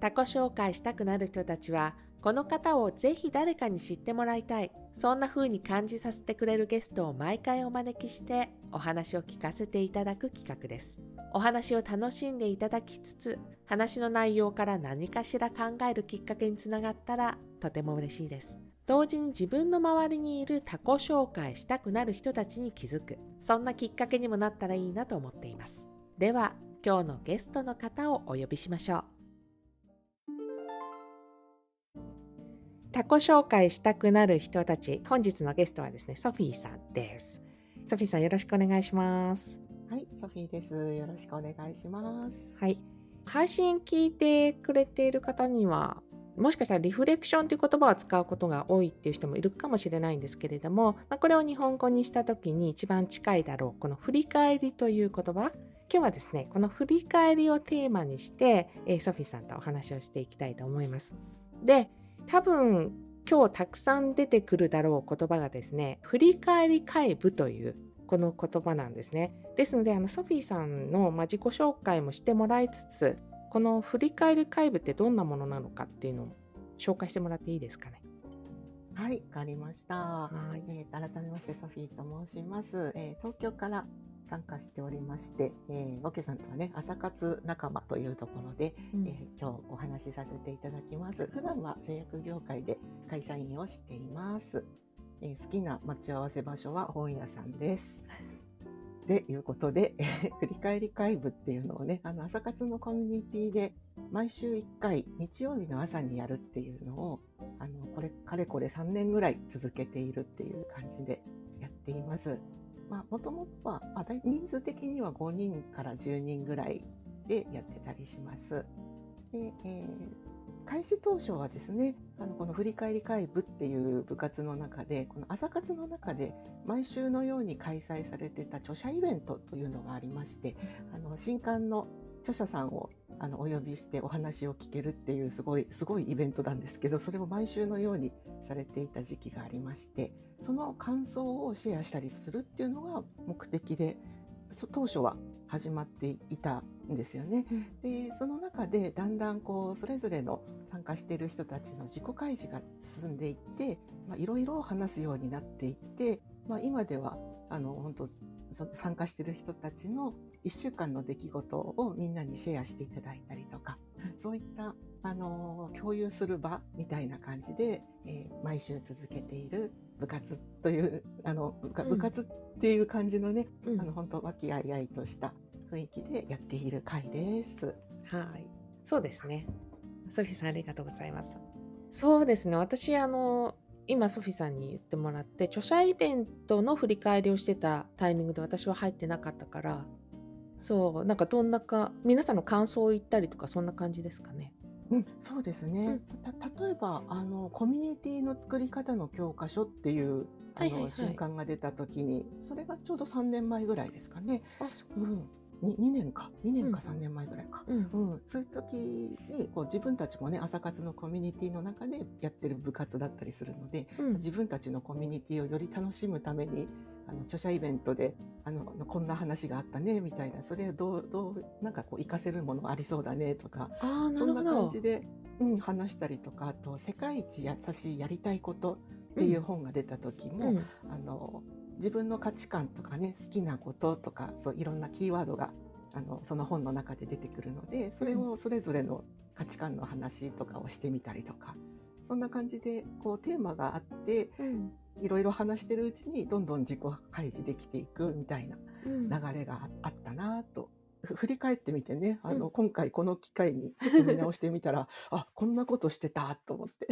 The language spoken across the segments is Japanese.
他己紹介したくなる人たちは、この方をぜひ誰かに知ってもらいたい、そんな風に感じさせてくれるゲストを毎回お招きしてお話を聞かせていただく企画です。お話を楽しんでいただきつつ、話の内容から何かしら考えるきっかけにつながったらとても嬉しいです。同時に自分の周りにいる他己紹介したくなる人たちに気づく、そんなきっかけにもなったらいいなと思っています。では今日のゲストの方をお呼びしましょう。他己紹介したくなる人たち、本日のゲストはですね、ソフィーさんです。ソフィーさん、よろしくお願いします。はい、ソフィーです。よろしくお願いします。はい、配信聞いてくれている方には、もしかしたらリフレクションという言葉を使うことが多いっていう人もいるかもしれないんですけれども、これを日本語にした時に一番近いだろうこの振り返りという言葉、今日はですね、この振り返りをテーマにしてソフィーさんとお話をしていきたいと思います。で、多分今日たくさん出てくるだろう言葉がですね、振り返り会部というこの言葉なんですね。ですので、ソフィーさんの自己紹介もしてもらいつつ、この振り返り会部ってどんなものなのかっていうのを紹介してもらっていいですかね。はい、わかりました。改めましてソフィーと申します。東京から参加しておりまして、ボケさんとはね、朝活仲間というところで、今日お話しさせていただきます。普段は製薬業界で会社員をしています。好きな待ち合わせ場所は本屋さんです。ということで、振り返り会部っていうのをね、朝活のコミュニティで毎週1回日曜日の朝にやるっていうのを、かれこれ3年ぐらい続けているっていう感じでやっています。もともとは、人数的には5人から10人ぐらいでやってたりします。で、開始当初はですね、この振り返り会部っていう部活の中で、この朝活の中で毎週のように開催されてた著者イベントというのがありまして、新刊の著者さんをお呼びしてお話を聞けるっていうすごいイベントなんですけど、それを毎週のようにされていた時期がありまして、その感想をシェアしたりするっていうのが目的で当初は始まっていたんですよね。で、その中でだんだんそれぞれの参加している人たちの自己開示が進んでいって、いろいろ話すようになっていって、今では本当参加している人たちの1週間の出来事をみんなにシェアしていただいたりとか、そういった共有する場みたいな感じで、毎週続けている部活という部活っていう感じのね、本当和気あいあいとした雰囲気でやっている会です。はい、そうですね。ソフィーさん、ありがとうございます。そうですね。私今ソフィーさんに言ってもらって、著者イベントの振り返りをしてたタイミングで私は入ってなかったから、そう、なんかどんなか皆さんの感想を言ったりとか、そんな感じですかね。そうですね。例えばコミュニティの作り方の教科書っていう新刊が出た時に、それがちょうど3年前ぐらいですかね。あ、そう。2年か3年前ぐらいか、そういう時に自分たちもね、朝活のコミュニティの中でやってる部活だったりするので、自分たちのコミュニティをより楽しむために著者イベントでこんな話があったねみたいな、それをどうなんか活かせるものありそうだねとか、そんな感じで、話したりとか、あと「世界一優しいやりたいこと」っていう本が出た時も、自分の価値観とかね、好きなこととか、そういろんなキーワードがその本の中で出てくるので、それをそれぞれの価値観の話とかをしてみたりとか、そんな感じでテーマがあって、いろいろ話してるうちにどんどん自己開示できていくみたいな流れがあったなと。振り返ってみてね、今回この機会にちょっと見直してみたらあ、こんなことしてたと思って。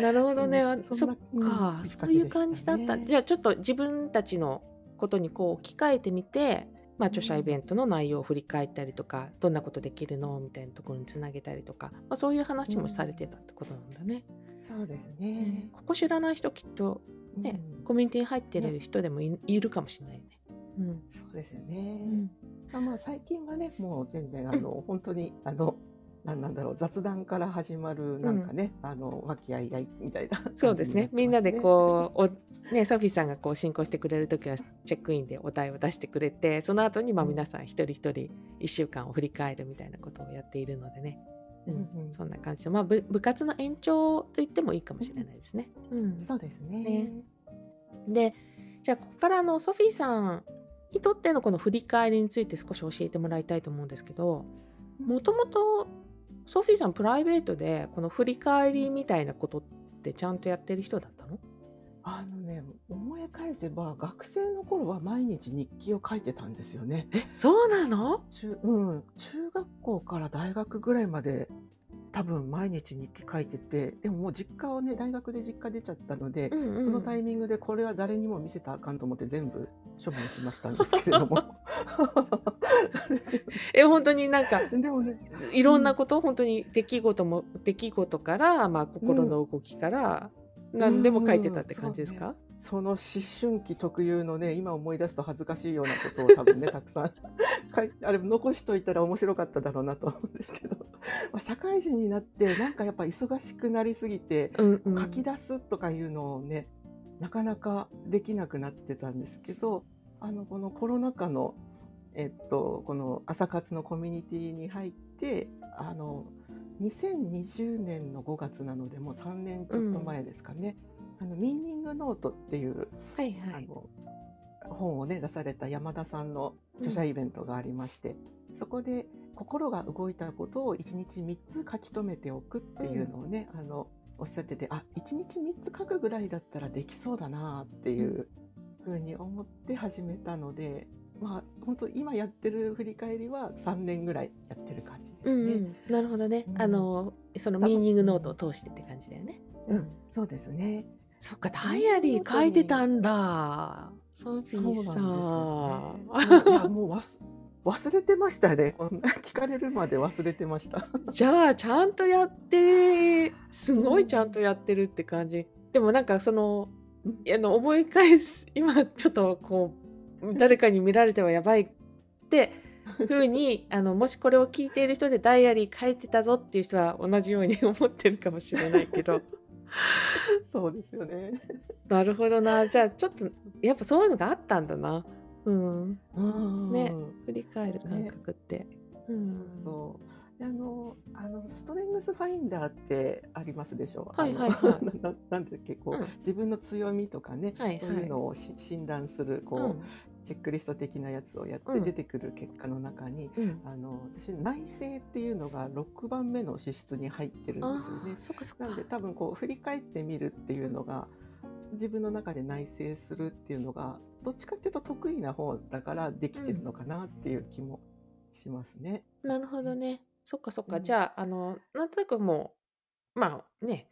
なるほどね。そっか、そういう感じだった。じゃあちょっと自分たちのことに置き換えてみて、著者イベントの内容を振り返ったりとか、どんなことできるのみたいなところにつなげたりとか、そういう話もされてたってことなんだね。そうですね。ここ知らない人、きっとね、コミュニティに入ってる人でもいるかもしれないね。そうですよね。最近はね、もう全然本当に何なんだろう、雑談から始まるなんかね、和気あいあいみたいな、そうですね。みんなでね、ソフィーさんが進行してくれる時はチェックインでお題を出してくれて、その後に皆さん一人一人1週間を振り返るみたいなことをやっているのでね、うん、そんな感じで、まあ、部活の延長と言ってもいいかもしれないですね、うん、そうです ね。でじゃあここからソフィーさんにとってのこの振り返りについて少し教えてもらいたいと思うんですけど、もともとソフィーさんプライベートでこの振り返りみたいなことってちゃんとやってる人だったの？思い返せば学生の頃は毎日日記を書いてたんですよね。え、そうなの？中学校から大学ぐらいまで多分毎日日記書いてて、でももう実家をね、大学で実家出ちゃったので、うんうん、そのタイミングでこれは誰にも見せたらあかんと思って全部処分しましたんですけれども本当になんかでも、ね、いろんなこと、うん、本当に出来事から、まあ、心の動きから、うん、何でも書いてたって感じですか？その思春期特有のね、今思い出すと恥ずかしいようなことを多分ねたくさんあれ残しといたら面白かっただろうなと思うんですけど、まあ、社会人になってなんかやっぱ忙しくなりすぎて書き出すとかいうのをね、なかなかできなくなってたんですけど、このコロナ禍の、この朝活のコミュニティに入って、2020年の5月なのでもう3年ちょっと前ですかね、うん、ミーニングノートっていう、はいはい、本をね出された山田さんの著者イベントがありまして、うん、そこで心が動いたことを1日3つ書き留めておくっていうのをね、うん、おっしゃってて、あ、1日3つ書くぐらいだったらできそうだなっていうふうに思って始めたので、まあ、本当今やってる振り返りは3年ぐらいやってる感じですね、うんうん、なるほどね、うん、そのミーニングノートを通してって感じだよね。うん、そうですね。そっか、ダイアリー書いてたんだソフィーさん。そうなんですよね。いや、もう忘れてましたね。こんな聞かれるまで忘れてましたじゃあちゃんとやって、すごいちゃんとやってるって感じ、うん、でもなんかその、思い返す、今ちょっとこう誰かに見られてはやばいって風にもしこれを聞いている人でダイアリー書いてたぞっていう人は同じように思ってるかもしれないけどそうですよね。なるほどな。じゃあちょっとやっぱそういうのがあったんだな、うんうんね、振り返る感覚って、ね、うん、そうそう、ストレングスファインダーってありますでしょう、はいはいはい、なんで結構、うん、自分の強みとかね、はいはい、そういうのを診断するこう、うん、チェックリスト的なやつをやって出てくる結果の中に、うん、私内省っていうのが6番目の資質に入ってるんですよね。なんで多分こう振り返ってみるっていうのが、自分の中で内省するっていうのがどっちかっていうと得意な方だからできてるのかなっていう気もしますね、うん、なるほどね。そっかそっか、うん、じゃあなんとなくもうまあね、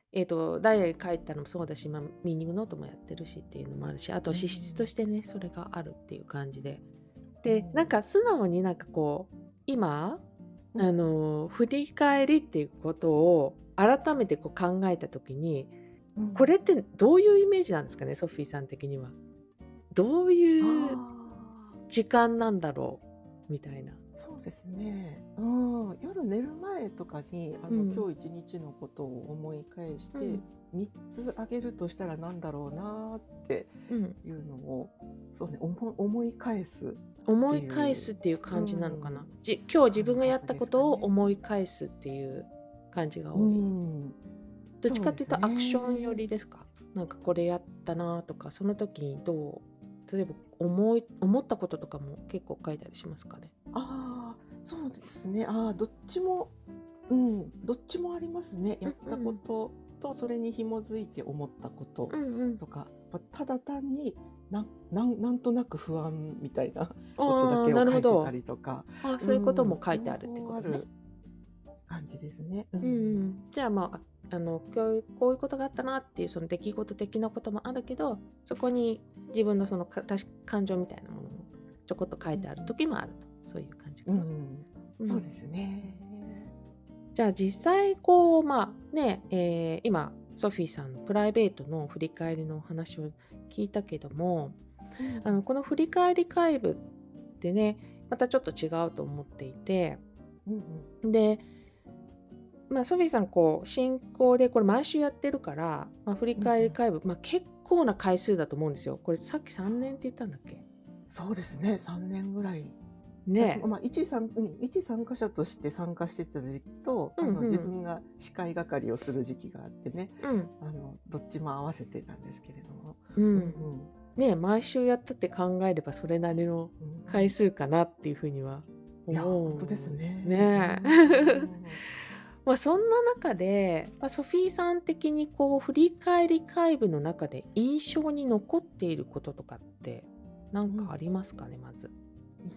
ダイヤに書いたのもそうだし、まあ、ミーニングノートもやってるしっていうのもあるし、あと資質としてね、それがあるっていう感じで、でなんか素直になんかこう今振り返りっていうことを改めてこう考えた時に、これってどういうイメージなんですかね、ソフィーさん的には。どういう時間なんだろうみたいな。そうですね、うん、夜寝る前とかに今日一日のことを思い返して、うん、3つあげるとしたら何だろうなっていうのを、うん、そうね、思い返すっていう感じなのかな、うん、今日自分がやったことを思い返すっていう感じが多い、うん、どっちかっていうとアクション寄りですか？なんかこれやったなとか、その時にどう、例えば思ったこととかも結構書いたりしますかね。ああ、そうですね。ああ、どっちも、うん、どっちもありますね。やったこととそれに紐づいて思ったこととか、うんうん、ただ単になんとなく不安みたいなことだけを書いてたりとか、あ、そういうことも書いてあるってことね。感じですね、うんうん、じゃあ、まあ、こういうことがあったなっていうその出来事的なこともあるけど、そこに自分のその感情みたいなものをちょこっと書いてある時もあると、うん、そういう感じかな、うんうん、そうですね。じゃあ実際こう、まあね、今ソフィーさんのプライベートの振り返りのお話を聞いたけども、この振り返り会部ってね、またちょっと違うと思っていて、うんうん、でまあ、ソフィーさんこう進行でこれ毎週やってるから、まあ、振り返り会部、うん、まあ、結構な回数だと思うんですよ。これさっき3年って言ったんだっけ？そうですね、3年ぐらいね、まあ、一参加者として参加してた時期と、うんうん、自分が司会係をする時期があってね、うん、どっちも合わせてたんですけれども、うんうんうんね、毎週やったって考えればそれなりの回数かなっていうふうには思う、うん、いや本当ですね。ねまあ、そんな中で、まあ、ソフィーさん的にこう振り返り会部の中で印象に残っていることとかって何かありますかね、うん、まず。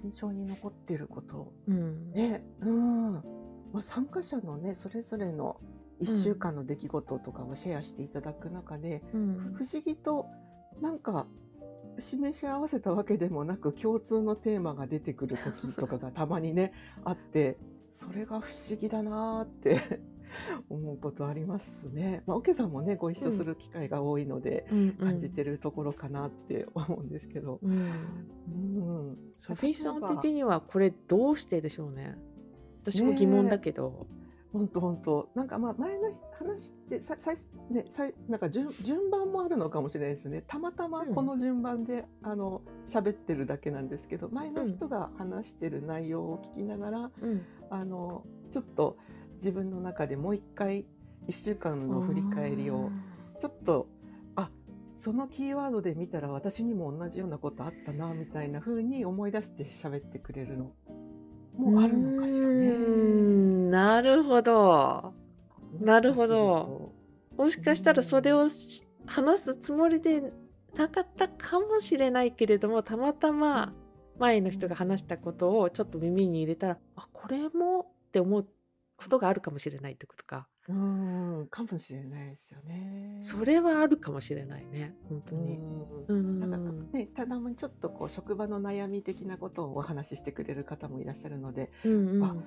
印象に残っていること、うんねうんまあ、参加者の、ね、それぞれの1週間の出来事とかをシェアしていただく中で、うん、不思議となんか示し合わせたわけでもなく共通のテーマが出てくる時とかがたまにねあってそれが不思議だなって思うことありますね。まあ、おけさんもねご一緒する機会が多いので、うん、感じてるところかなって思うんですけど、うんうん、ソフィーさん的にはこれどうしてでしょうね。私も疑問だけど、本当なんかまあ前の話ってなんか 順番もあるのかもしれないですね。たまたまこの順番で、うん、喋ってるだけなんですけど前の人が話してる内容を聞きながら、うん、ちょっと自分の中でもう一回1週間の振り返りをちょっとそのキーワードで見たら私にも同じようなことあったなみたいな風に思い出して喋ってくれるのもあるのかしらね。なるほどなるほど。もしかしたらそれを話すつもりでなかったかもしれないけれどもたまたま前の人が話したことをちょっと耳に入れたらこれもって思ってことがあるかもしれないってことか。かもしれないですよね。それはあるかもしれないね。本当に。なんかね、ただもちょっとこう職場の悩み的なことをお話ししてくれる方もいらっしゃるので、うんうん、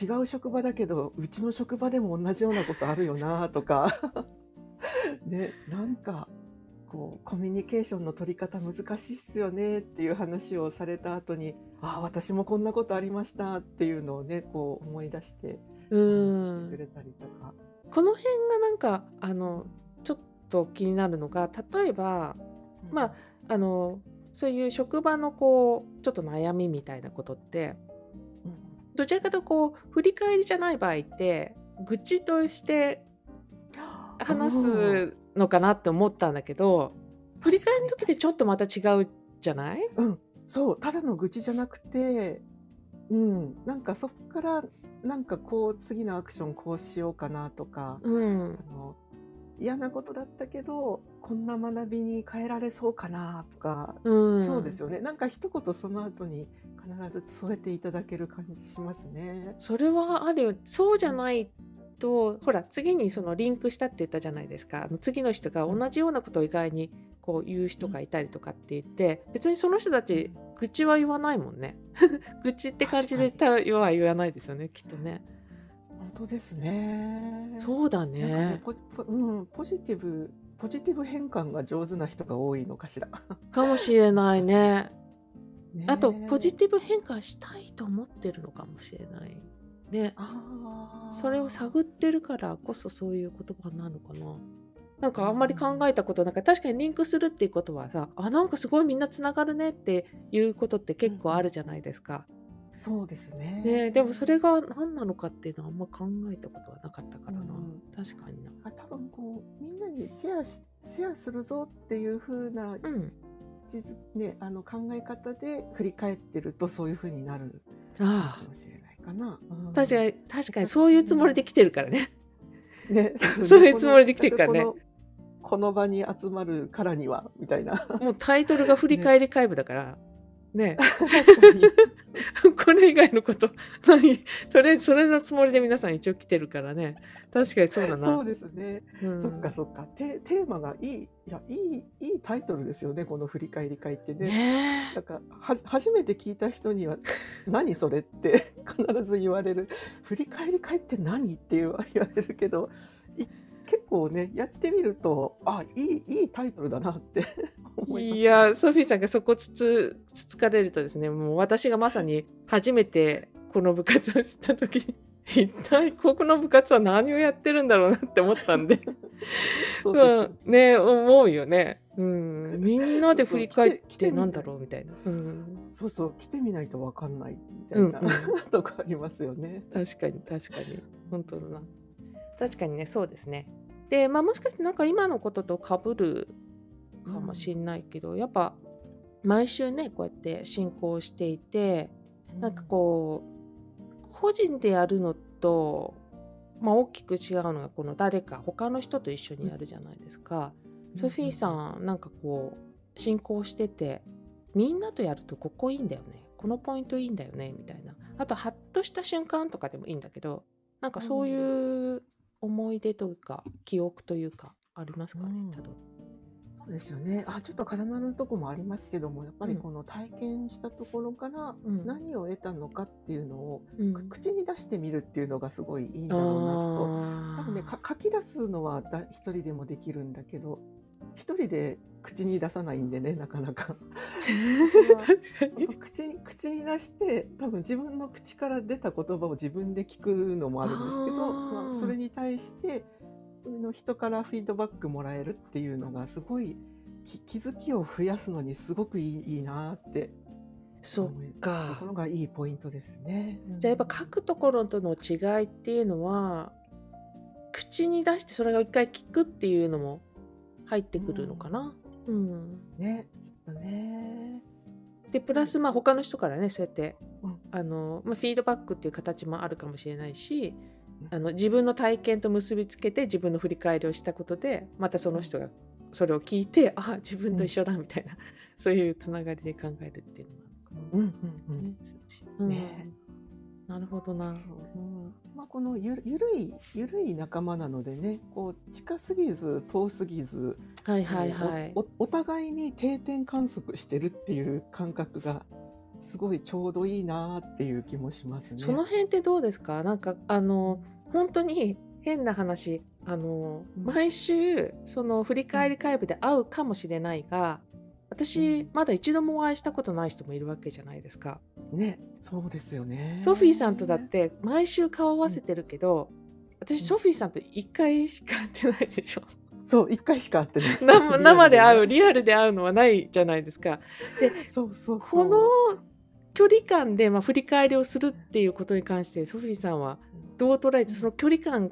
違う職場だけどうちの職場でも同じようなことあるよなとか、ね、なんかこうコミュニケーションの取り方難しいっすよねっていう話をされた後に、私もこんなことありましたっていうのをねこう思い出して。してくれたりとか。この辺がなんかちょっと気になるのが例えば、うん、まあそういう職場のこうちょっと悩みみたいなことって、うん、どちらかというとこう振り返りじゃない場合って愚痴として話すのかなって思ったんだけど、振り返りの時ってちょっとまた違うじゃない？うん、そうただの愚痴じゃなくて、うん、なんかそこからなんかこう次のアクションこうしようかなとか、うん、嫌なことだったけどこんな学びに変えられそうかなとか、うん、そうですよね。なんか一言その後に必ず添えていただける感じしますね。それはあるよ。そうじゃないと、うん、ほら次にそのリンクしたって言ったじゃないですか。次の人が同じようなことを意外にこう言う人がいたりとかって言って、うん、別にその人たち愚痴は言わないもんね愚痴って感じで要は言わないですよねきっとね。本当ですね。そうだ ねうん、ポジティブ変換が上手な人が多いのかしらかもしれない ねあとポジティブ変換したいと思ってるのかもしれないね。それを探ってるからこそそういう言葉なのかな。なんかあんまり考えたことなんか確かにリンクするっていうことはさなんかすごいみんなつながるねっていうことって結構あるじゃないですか、うん、そうです ねでもそれが何なのかっていうのはあんま考えたことはなかったからな、うん、確かにな。多分こうみんなにシェアするぞっていう風な、うんね、考え方で振り返ってるとそういう風になるかもしれないかな、うん、確かにそういうつもりで来てるから ねそういうつもりで来てるからねこの場に集まるからにはみたいな。もうタイトルが振り返り会部だからねこれ以外のこと何それのつもりで皆さん一応来てるからね。確かにそうだな。そうですね、うん、そっか テーマがいいタイトルですよねこの振り返り会ってね。だから初めて聞いた人には何それって必ず言われる振り返り会って何って言われるけど結構ねやってみるといいタイトルだなって思います。いやソフィーさんがそこつつかれるとですねもう私がまさに初めてこの部活を知った時に一体ここの部活は何をやってるんだろうなって思ったんでそうです、まあ、ね思うよね。みんなで振り返ってなんだろうみたいな、そうそう、来てみないと分かんないみたいなとこありますよね。確かに確かに、本当だな、確かにね、そうですね。で、まあ、もしかしてなんか今のこととかぶるかもしれないけど、やっぱ毎週ねこうやって進行していて、なんかこう個人でやるのと、まあ、大きく違うのがこの誰か他の人と一緒にやるじゃないですか。ソフィーさん、なんかこう進行しててみんなとやるとここいいんだよね、このポイントいいんだよねみたいな、あとハッとした瞬間とかでもいいんだけど、なんかそういう思い出というか記憶というかありますかね、ただ。そうですよね。あ、ちょっと重なるとこもありますけども、やっぱりこの体験したところから何を得たのかっていうのを口に出してみるっていうのがすごいいいんだろうなと。多分ね、書き出すのは一人でもできるんだけど、一人で口に出さないんでね、なかなか口に出して、多分自分の口から出た言葉を自分で聞くのもあるんですけど、まあ、それに対しての人からフィードバックもらえるっていうのがすごい気づきを増やすのにすごくいいなって思うところがいいポイントですね。じゃあやっぱ書くところとの違いっていうのは、口に出してそれを一回聞くっていうのも入ってくるのかな、ね、きっとね。でプラス、まあ、他の人からねそうやって、まあ、フィードバックっていう形もあるかもしれないし、自分の体験と結びつけて自分の振り返りをしたことで、またその人がそれを聞いて、あ、自分と一緒だみたいな、そういうつながりで考えるっていうのがね。なるほどな。まあ、このゆるい仲間なのでね、こう近すぎず遠すぎず、お互いに定点観測してるっていう感覚がすごいちょうどいいなっていう気もしますね。その辺ってどうですか？なんか本当に変な話、毎週その振り返り会部で会うかもしれないが、私まだ一度もお会いしたことない人もいるわけじゃないですか。ね、そうですよね。ソフィーさんとだって毎週顔合わせてるけど、私ソフィーさんと1回しか会ってないでしょ。そう、1回しか会ってない。生で会う、リアルで会うのはないじゃないですか。で、そうこの距離感で、まあ、振り返りをするっていうことに関してソフィーさんはどう捉えて、その距離感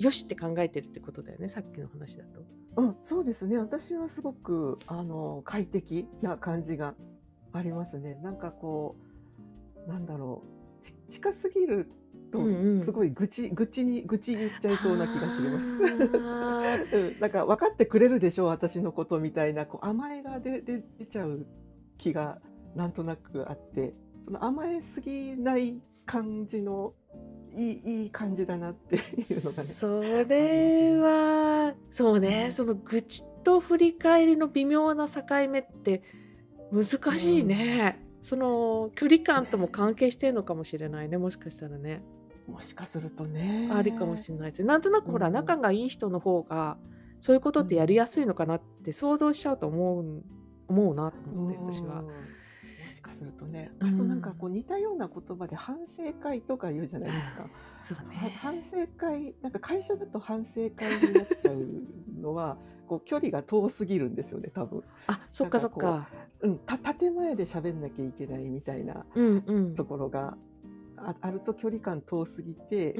よしって考えてるってことだよね、さっきの話だと。そうですね。私はすごく快適な感じがありますね。なんかこう、なんだろう、近すぎるとすごい愚痴言っちゃいそうな気がしますなんか分かってくれるでしょう私のことみたいな、こう甘えが出ちゃう気がなんとなくあって、その甘えすぎない感じのいい感じだなっていうのがね。それはそうね、その愚痴と振り返りの微妙な境目って難しいね、その距離感とも関係してるのかもしれないね、もしかしたらね。もしかするとね、ありかもしれないです。なんとなくほら、仲がいい人の方がそういうことってやりやすいのかなって想像しちゃうと思うなと思って、私は。かするとね、あとなんかこう似たような言葉で反省会とか言うじゃないですか。そうね、反省会、なんか会社だと反省会になっちゃうのはこう距離が遠すぎるんですよね、多分。あ、そっかそっか。建前で喋んなきゃいけないみたいなところがあると距離感遠すぎて、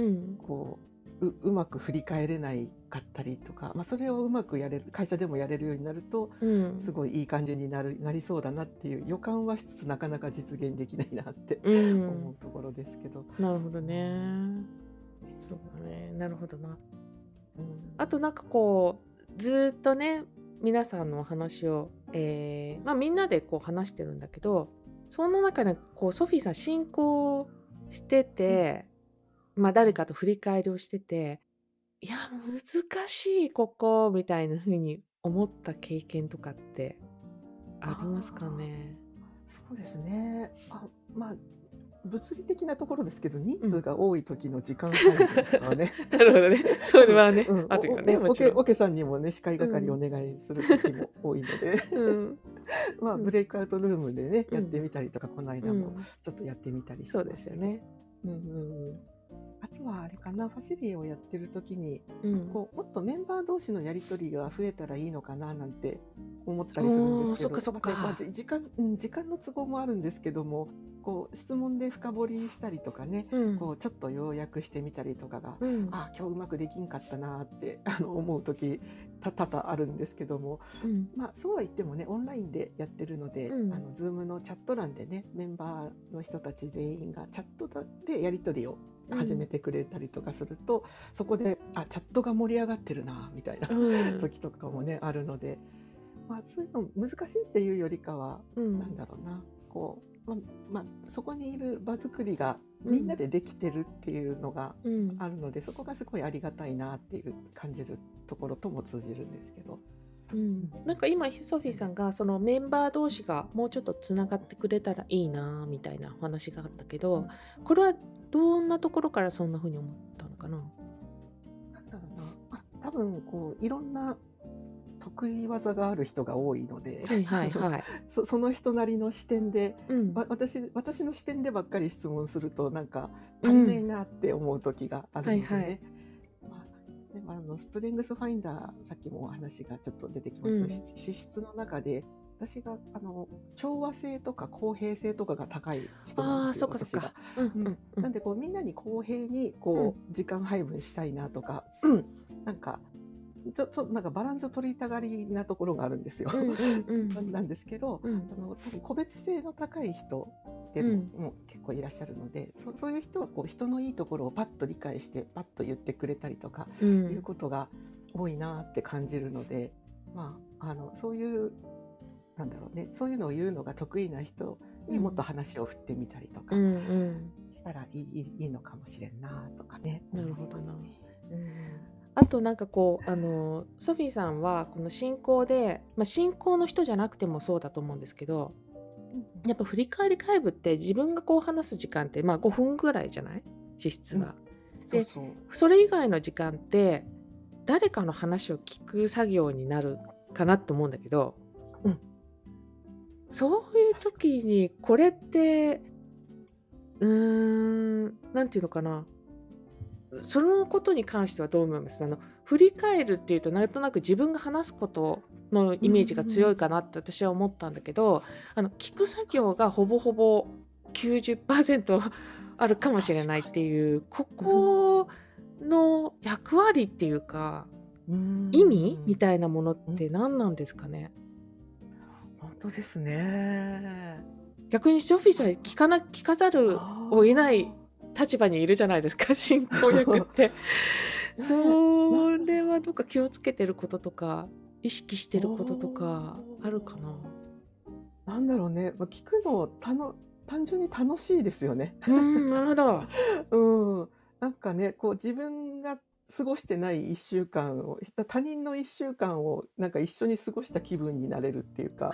こううまく振り返れないかったりとか、まあ、それをうまくやれる、会社でもやれるようになると、すごいいい感じになりそうだなっていう予感はしつつ、なかなか実現できないなって思うところですけど。なるほどね。そうだね。なるほどな。あとなんかこうずっとね、皆さんのお話を、まあ、みんなでこう話してるんだけど、その中でこうソフィーさん進行してて、まあ、誰かと振り返りをしてて、いや難しいここみたいな風に思った経験とかってありますかね？そうですね。まあ物理的なところですけど、人数が多い時の時間配分とかね。なるほどね。それはね、あるよね。オケさんにもね、司会係お願いする時も多いので、まあブレイクアウトルームでね、やってみたりとか、この間もちょっとやってみたりしてます。そうですよね。あとはあれかな、ファシリをやってる時に、こうもっとメンバー同士のやり取りが増えたらいいのかななんて思ったりするんですけど、時間の都合もあるんですけども、こう質問で深掘りしたりとかね、うん、こうちょっと要約してみたりとかが、うん、今日うまくできんかったなって思う時多々あるんですけども、うん、まあそうは言ってもね、オンラインでやってるので、うん、Zoom のチャット欄でね、メンバーの人たち全員がチャットでやり取りを始めてくれたりとかすると、うん、そこでチャットが盛り上がってるなみたいな時とかもね、うん、あるので、まあ、そういうの難しいっていうよりかは、うん、なんだろうな、こうそこにいる場作りがみんなでできてるっていうのがあるので、うん、そこがすごいありがたいなっていう感じるところとも通じるんですけど、うん、なんか今ソフィーさんがそのメンバー同士がもうちょっとつながってくれたらいいなみたいなお話があったけど、これはどんなところからそんな風に思ったのかな。なんだろうな、多分こういろんな得意技がある人が多いので、はいはいはい、その人なりの視点で、うん、私の視点でばっかり質問するとなんか足りないなって思う時があるのでね、うんはいはい、でもストレングスファインダー、さっきもお話がちょっと出てきました、うん、資質の中で私が調和性とか公平性とかが高い人なんですよ。あ、私が、うんうん、なんでこうみんなに公平にこう、うん、時間配分したいなとか、うん、なんかバランス取りたがりなところがあるんですよ、うんうんうん、なんですけど、うん、多分個別性の高い人でも結構いらっしゃるので、うん、そういう人はこう人のいいところをパッと理解してパッと言ってくれたりとかいうことが多いなって感じるので、うん、そういうなんだろうね、そういうのを言うのが得意な人にもっと話を振ってみたりとかしたらいいのかもしれんなとかね。なるほどな。あとなんかこうソフィーさんはこの進行で、進行の人じゃなくてもそうだと思うんですけど、やっぱ振り返り会部って自分がこう話す時間って5分ぐらいじゃない実質は、うん、そうそう。それ以外の時間って誰かの話を聞く作業になるかなと思うんだけど、うん、そういう時にこれってなんていうのかな、そのことに関してはどう思います？振り返るっていうとなんとなく自分が話すことのイメージが強いかなって私は思ったんだけど、聞く作業がほぼほぼ 90% あるかもしれないっていう、ここの役割っていうか、うん、意味みたいなものって何なんですかね。本当ですね。逆にソフィーさん聞かざるを得ない立場にいるじゃないですか、進行役ってそれはどうか気をつけてることとか意識してることとかあるかな。なんだろうね、聞くの単純に楽しいですよね。なるほどうん、なんかね、こう自分が過ごしてない1週間を他人の1週間をなんか一緒に過ごした気分になれるっていうか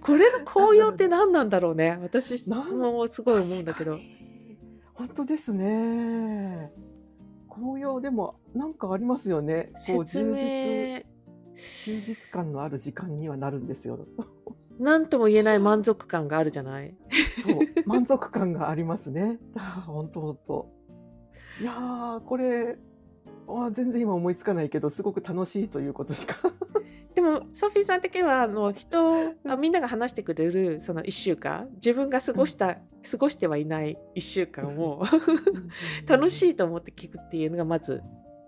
これの効用って何なんだろうね。私もすごい思うんだけど。本当ですね、効用でもなんかありますよね。こう充実感のある時間にはなるんですよなんとも言えない満足感があるじゃないそう満足感がありますね本当。いやー、これ全然今思いつかないけどすごく楽しいということしかでもソフィーさん的にはみんなが話してくれるその1週間自分が過ごしてはいない1週間を楽しいと思って聞くっていうのがまず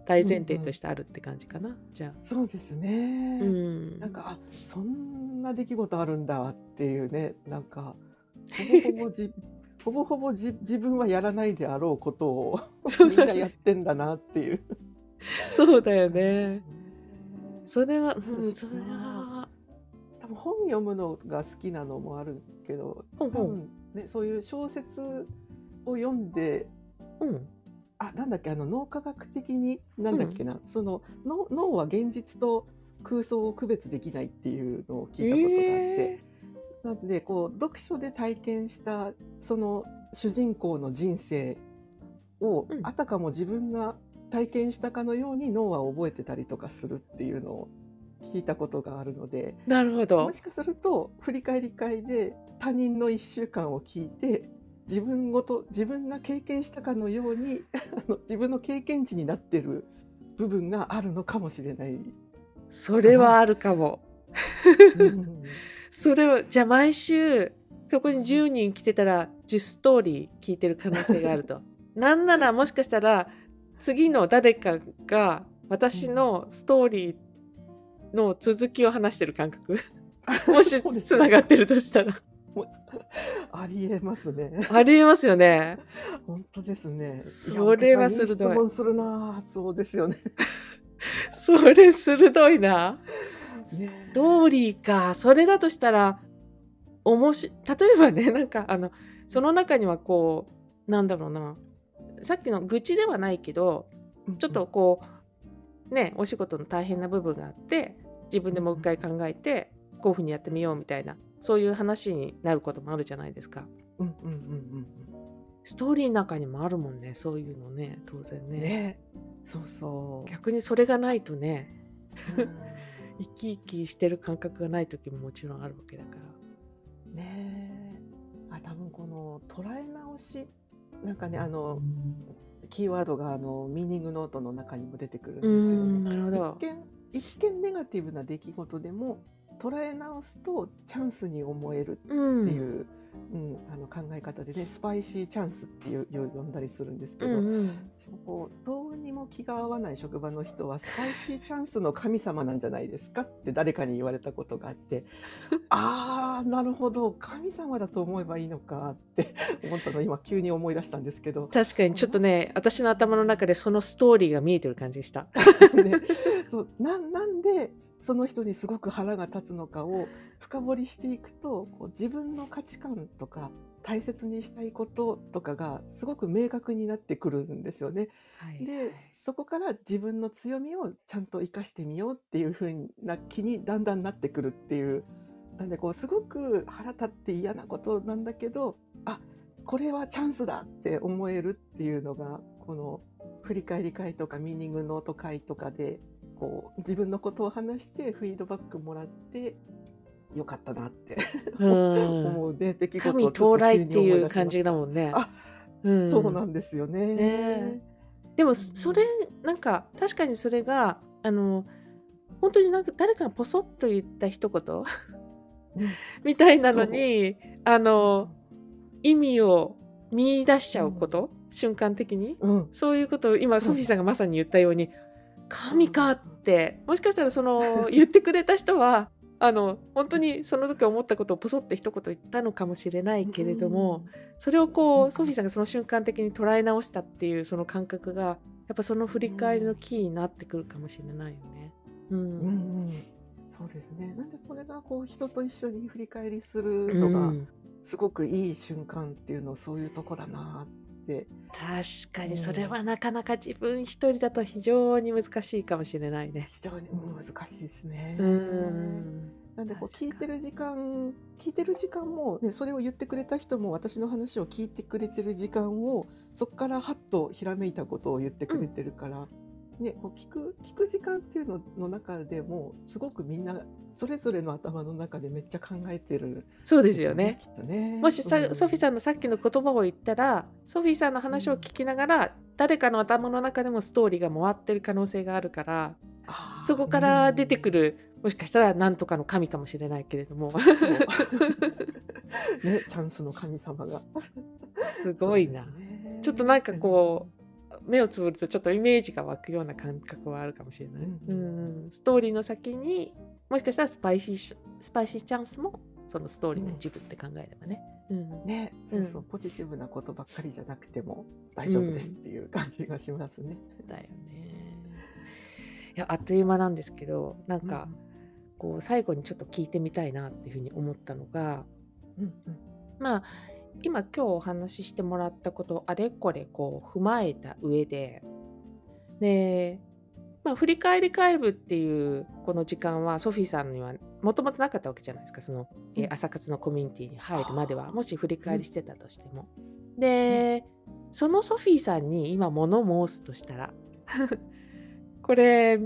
大前提としてあるって感じかな、うんうん、じゃあそうですね、うん、なんかそんな出来事あるんだっていうね、なんかほぼ自分はやらないであろうことをみんなやってんだなっていうそうだよねそれは多分本読むのが好きなのもあるけど、多分ね、そういう小説を読んで、うん、なんだっけ、脳科学的になんだっけな、うん、その脳は現実と空想を区別できないっていうのを聞いたことがあって、なんでこう読書で体験したその主人公の人生を、うん、あたかも自分が体験したかのように脳は覚えてたりとかするっていうのを聞いたことがあるので、なるほど、もしかすると振り返り会で他人の1週間を聞いて自分が経験したかのように自分の経験値になってる部分があるのかもしれないそれはあるかも、うん、それはじゃあ毎週そこに10人来てたら10ストーリー聞いてる可能性があるとなんならもしかしたら次の誰かが私のストーリーの続きを話してる感覚もしつながってるとしたらありえますね。ありえますよね。本当ですね。それは鋭い。質問するな発想ですよね。それ鋭いな。ストーリーか。それだとしたら例えばね、なんかその中にはこうなんだろうな、さっきの愚痴ではないけど、ちょっとこうねお仕事の大変な部分があって自分でもう一回考えてこういう風にやってみようみたいな。そういう話になることもあるじゃないですか、うんうんうんうん、ストーリーの中にもあるもんね、そういうのね、当然 ねそうそう、逆にそれがないとね、うん、生き生きしてる感覚がない時ももちろんあるわけだからね。あ、多分この捉え直しなんかね、キーワードがミーニングノートの中にも出てくるんですけ ど、一見ネガティブな出来事でも捉え直すとチャンスに思えるっていう、うんうん、考え方でね、スパイシーチャンスっていう呼んだりするんですけど、うんうん、こうどうにも気が合わない職場の人はスパイシーチャンスの神様なんじゃないですかって誰かに言われたことがあってあーなるほど、神様だと思えばいいのかって思ったの今急に思い出したんですけど、確かにちょっとね私の頭の中でそのストーリーが見えてる感じでした、ね、そう なんでその人にすごく腹が立つのかを深掘りしていくと、こう自分の価値観とか大切にしたいこととかがすごく明確になってくるんですよね、はいはい、でそこから自分の強みをちゃんと生かしてみようっていう風な気にだんだんなってくるっていう、なんでこうすごく腹立って嫌なことなんだけど、あ、これはチャンスだって思えるっていうのが、この振り返り会とかミーニングノート会とかでこう自分のことを話してフィードバックもらってよかったなって思うね、出来事をちょっと急に思い出しました。神到来っていう感じだもんね。あ、うん、そうなんですよ ね。でもそれなんか確かにそれが本当になんか誰かがポソッと言った一言みたいなのに意味を見出しちゃうこと、うん、瞬間的に、うん、そういうことを今ソフィーさんがまさに言ったように、うん、神かってもしかしたらその言ってくれた人は本当にその時思ったことをポソって一言言ったのかもしれないけれども、うん、それをこうソフィーさんがその瞬間的に捉え直したっていうその感覚がやっぱその振り返りのキーになってくるかもしれないよね、うんうんうん、そうですね。なんでこれがこう人と一緒に振り返りするのがすごくいい瞬間っていうの、そういうとこだなって、確かにそれはなかなか自分一人だと非常に難しいかもしれないね。非常に難しいですね、うん、なんでこう聞いてる時間も、ね、それを言ってくれた人も私の話を聞いてくれてる時間をそこからはっとひらめいたことを言ってくれてるから、うんね、こう聞く時間っていうのの中でもすごくみんなそれぞれの頭の中でめっちゃ考えてる、ね、そうですよ ね、 きっとね。もし、うん、ソフィーさんのさっきの言葉を言ったらソフィーさんの話を聞きながら、うん、誰かの頭の中でもストーリーが回ってる可能性があるから、あそこから出てくる、うん、もしかしたら何とかの神かもしれないけれども、ね、チャンスの神様がすごいな、ね、ちょっとなんかこう目をつぶるとちょっとイメージが湧くような感覚はあるかもしれない、うん、ストーリーの先にもしかしたらスパイシーチャンスもそのストーリーの一部って考えればね、うん、ね、そうそう、うん、ポジティブなことばっかりじゃなくても大丈夫ですっていう感じがしますね、うん、だよね。いや、あっという間なんですけど、なんかこう最後にちょっと聞いてみたいなっていうふうに思ったのが、うんうん、まあ今日お話ししてもらったことをあれこれこう踏まえた上で、で、まあ、振り返り会部っていうこの時間はソフィーさんにはもともとなかったわけじゃないですか、その、朝活のコミュニティに入るまでは、もし振り返りしてたとしても、うん、で、うん、そのソフィーさんに今物申すとしたらこれ、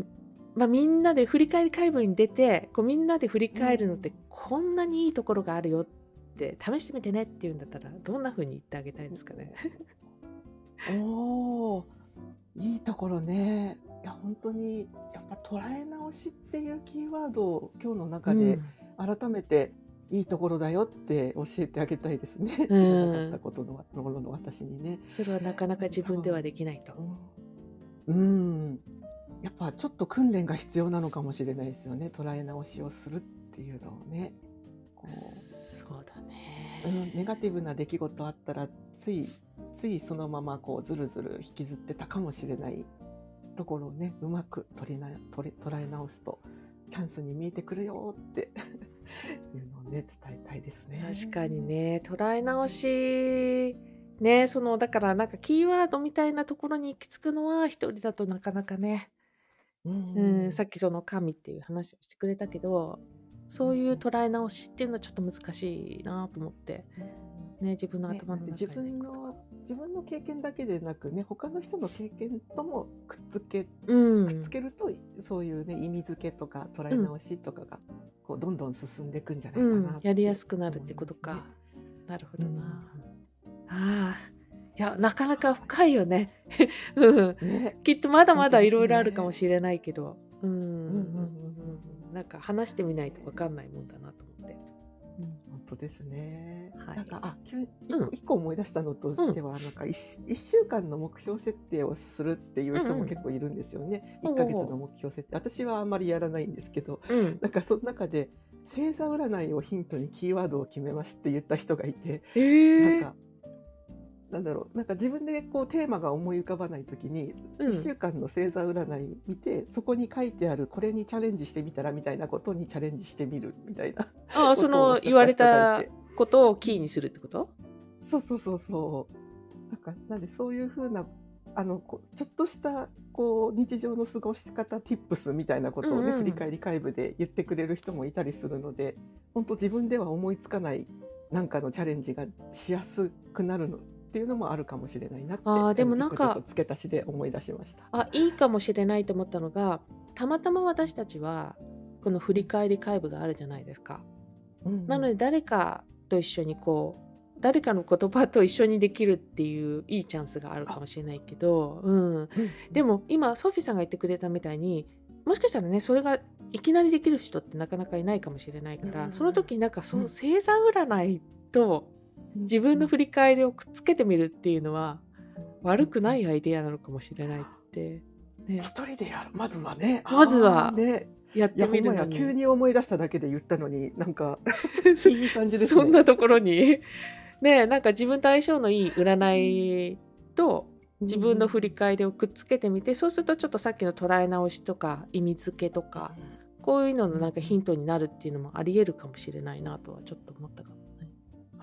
まあ、みんなで振り返り会部に出てこうみんなで振り返るのってこんなにいいところがあるよって試してみてねって言うんだったらどんな風に言ってあげたいですかねおー、いいところね。いや、本当にやっ捉え直しっていうキーワードを今日の中で改めていいところだよって教えてあげたいですね、知らなかったことの頃の私にね。それはなかなか自分ではできないと。うん、やっぱちょっと訓練が必要なのかもしれないですよね、捉え直しをするっていうのをね。そうだね、ネガティブな出来事あったらついそのままこうずるずる引きずってたかもしれないところをね、うまく捉え直すとチャンスに見えてくるよっていうのをね、伝えたいですね。確かにね、捉え直しね、そのだからなんかキーワードみたいなところに行き着くのは一人だとなかなかね、さっきその神っていう話をしてくれたけど、そういう捉え直しっていうのはちょっと難しいなと思って、ね、自分の頭の中で、ね、自分の経験だけでなくね、他の人の経験ともくっつけると、そういうね、意味付けとか捉え直しとかがこうどんどん進んでいくんじゃないかな、やりやすくなるってことか、ね、なるほどな、いや、なかなか深いよね、ねきっとまだまだいろいろあるかもしれないけど、なんか話してみないと分かんないもんだなと思って、本当ですね、なんか1個思い出したのとしては、なんか 1週間の目標設定をするっていう人も結構いるんですよね、1ヶ月の目標設定、私はあんまりやらないんですけど、なんかその中で星座占いをヒントにキーワードを決めますって言った人がいて、なんか自分でこうテーマが思い浮かばないときに、1週間の星座占い見て、そこに書いてあるこれにチャレンジしてみたらみたいなことにチャレンジしてみるみたいな。その言われたことをキーにするってこと？そう。なんでそういう風なちょっとしたこう日常の過ごし方 tips みたいなことをね、振り返り会部で言ってくれる人もいたりするので、本当自分では思いつかないなんかのチャレンジがしやすくなるのっていうのもあるかもしれないなって、でもなんかちょっと付け足しで思い出しました。いいかもしれないと思ったのが、たまたま私たちはこの振り返り会部があるじゃないですか、なので誰かと一緒にこう誰かの言葉と一緒にできるっていういいチャンスがあるかもしれないけど、でも今ソフィーさんが言ってくれたみたいに、もしかしたらね、それがいきなりできる人ってなかなかいないかもしれないから、その時なんかその星座占いと自分の振り返りをくっつけてみるっていうのは悪くないアイデアなのかもしれないって、ね、一人でやる、まずはやってみるのに、急に思い出しただけで言ったのになんかいい感じですねそんなところにね、なんか自分と相性のいい占いと自分の振り返りをくっつけてみて、そうするとちょっとさっきの捉え直しとか意味付けとか、こういうののなんかヒントになるっていうのもありえるかもしれないなとはちょっと思ったかも。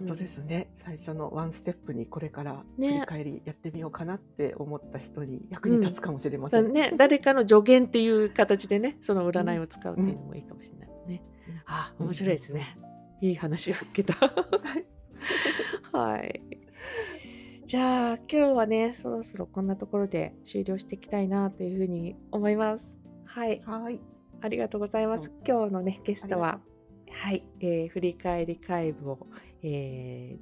そうですね、最初のワンステップにこれから振り返りやってみようかなって思った人に役に立つかもしれません、誰かの助言っていう形でね、その占いを使うっていうのもいいかもしれないね、面白いですね、いい話を受けたはい、じゃあ今日はね、そろそろこんなところで終了していきたいなというふうに思います。はい、ありがとうございます。今日のね、ゲストは振り返り会部を、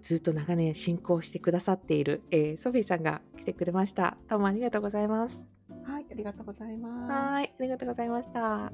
ずっと長年進行してくださっている、ソフィーさんが来てくれました。どうもありがとうございます。ありがとうございます。ありがとうございました。